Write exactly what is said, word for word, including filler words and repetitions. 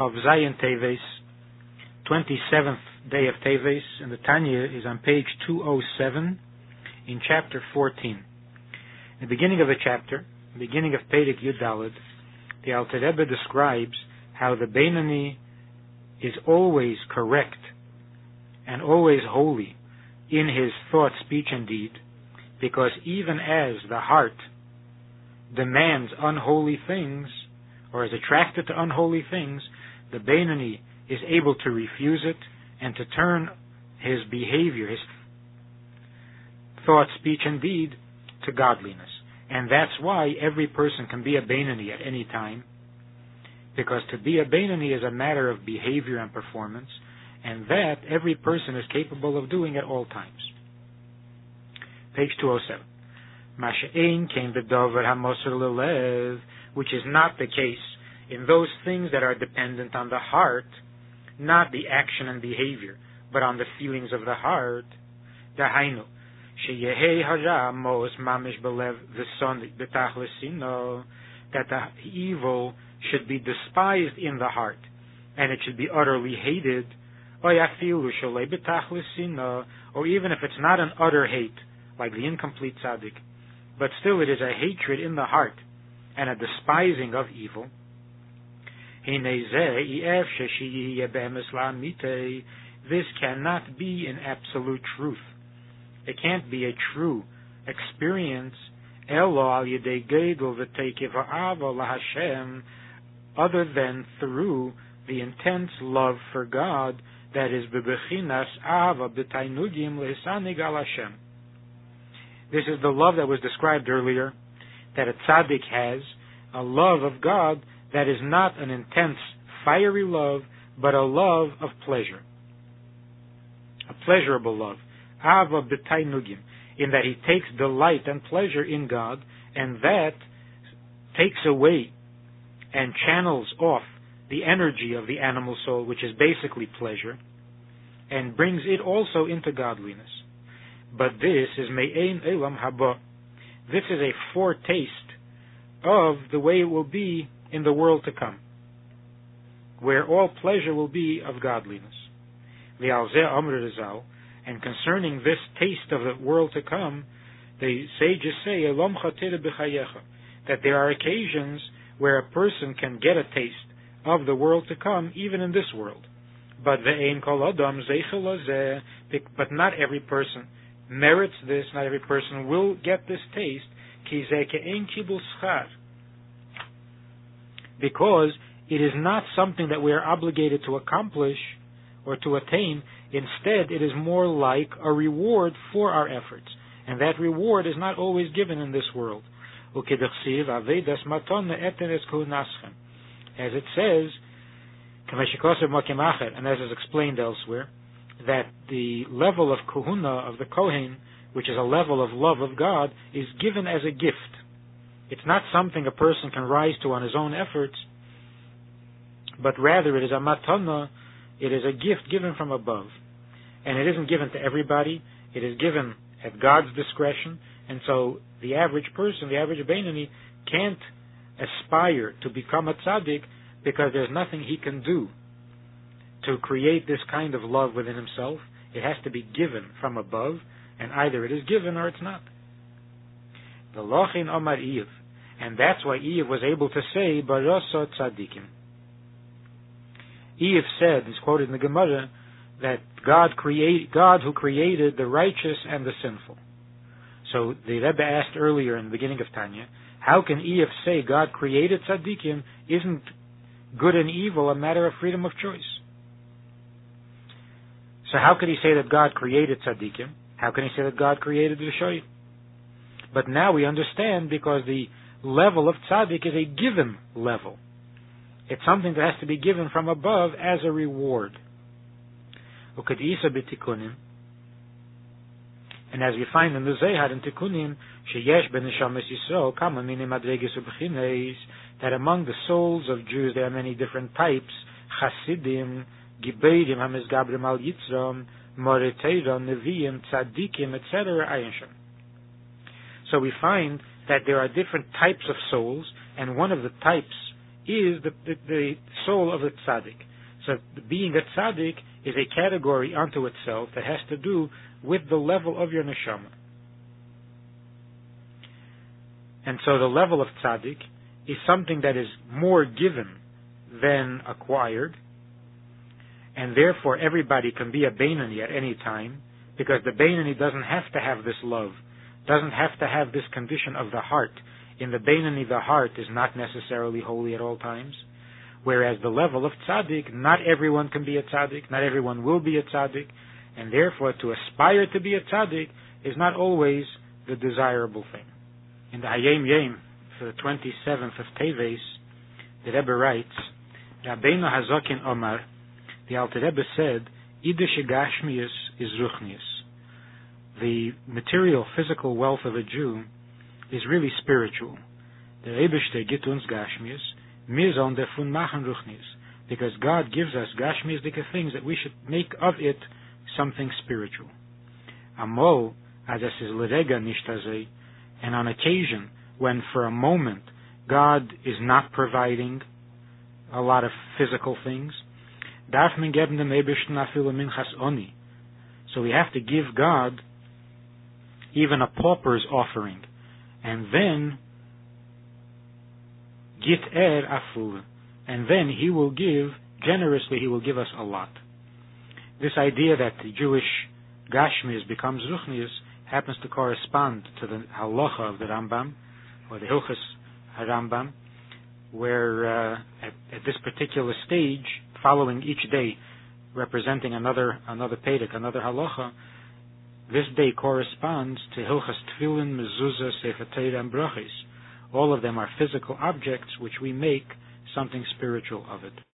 of Zayin Teves, twenty-seventh day of Teves, and the Tanya is on page two oh seven in chapter fourteen. In the beginning of the chapter, in the beginning of Patek Yudalad, the Alter Rebbe describes how the Beinoni is always correct and always holy in his thought, speech, and deed, because even as the heart demands unholy things, or is attracted to unholy things, the Beinoni is able to refuse it and to turn his behavior, his thought, speech, and deed, to godliness. And that's why every person can be a Beinoni at any time, because to be a Beinoni is a matter of behavior and performance, and that every person is capable of doing at all times. Page two oh seven. Masha'in came the Dover Hamoser lelev, which is not the case in those things that are dependent on the heart, not the action and behavior, but on the feelings of the heart. Dahainu, sheyehei hara mos mamish belev v'son betachlesino, that the evil should be despised in the heart, and it should be utterly hated. Or even if it's not an utter hate, like the incomplete tzaddik, but still it is a hatred in the heart and a despising of evil. This cannot be in absolute truth. It can't be a true experience other than through the intense love for God that is bebechinas Ava beteinugim lehisanig al Hashem. This is the love that was described earlier, that a tzaddik has, a love of God that is not an intense, fiery love, but a love of pleasure, a pleasurable love, Ava beteinugim, in that he takes delight and pleasure in God, and that takes away and channels off the energy of the animal soul, which is basically pleasure, and brings it also into godliness. But this is me'ein olam haba. This is a foretaste of the way it will be in the world to come, where all pleasure will be of godliness. And concerning this taste of the world to come, the sages say that there are occasions where a person can get a taste of the world to come, even in this world. But but not every person merits this, not every person will get this taste, because it is not something that we are obligated to accomplish or to attain. Instead, it is more like a reward for our efforts, and that reward is not always given in this world. As it says, and as is explained elsewhere, that the level of Kuhuna, of the Kohen, which is a level of love of God, is given as a gift. It's not something a person can rise to on his own efforts, but rather it is a matanna, it is a gift given from above. And it isn't given to everybody, it is given at God's discretion, and so the average person, the average Beinoni, can't aspire to become a tzaddik because there's nothing he can do to create this kind of love within himself. It has to be given from above, and either it is given or it's not. The lochin omar Eiv, and that's why Eiv was able to say Barosot Tzaddikim. Eiv said, it's quoted in the Gemara, that God create God who created the righteous and the sinful. So the Rebbe asked earlier in the beginning of Tanya, how can Eiv say God created tzaddikim? Isn't good and evil a matter of freedom of choice? So how could he say that God created tzaddikim? How can he say that God created Vishoy? But now we understand, because the level of tzaddik is a given level. It's something that has to be given from above as a reward. O kedisa b'tikunim. And as we find in the ze'had and tikunim, that among the souls of Jews there are many different types: chassidim, gibeidim, hamizgabrim al yitzrom, moriteiro, neviim, tzaddikim, et cetera. So we find that there are different types of souls, and one of the types is the, the, the soul of a tzaddik. So being a tzaddik is a category unto itself that has to do with the level of your neshama. And so the level of tzaddik is something that is more given than acquired, and therefore everybody can be a Beinoni at any time, because the Beinoni doesn't have to have this love, doesn't have to have this condition of the heart. In the Beinoni, the heart is not necessarily holy at all times, whereas the level of tzaddik, not everyone can be a tzaddik, not everyone will be a tzaddik, and therefore to aspire to be a tzaddik is not always the desirable thing. In the Hayem Yem, for the twenty-seventh of Teves, the Rebbe writes, Rabbeinu Hazokin Omar, the Alter Rebbe said, Idish Gashmius is ruchnius. The material, physical wealth of a Jew is really spiritual. The Rebishter gibt uns Gashmius, mir sollen davon machen ruchnius, because God gives us Gashmius dike things that we should make of it something spiritual. Amol, as es is l'rega nishtazei, and on occasion, when for a moment God is not providing a lot of physical things, so we have to give God even a pauper's offering, and then git er aful, and then He will give generously. He will give us a lot. This idea that the Jewish Gashmius becomes Ruchnius happens to correspond to the halocha of the Rambam, or the Hilchos HaRambam, where uh, at, at this particular stage, following each day, representing another another Patek, another halacha, this day corresponds to Hilchos Tefillin, Mezuzah, Sefer Torah, and Brachos. All of them are physical objects which we make something spiritual of it.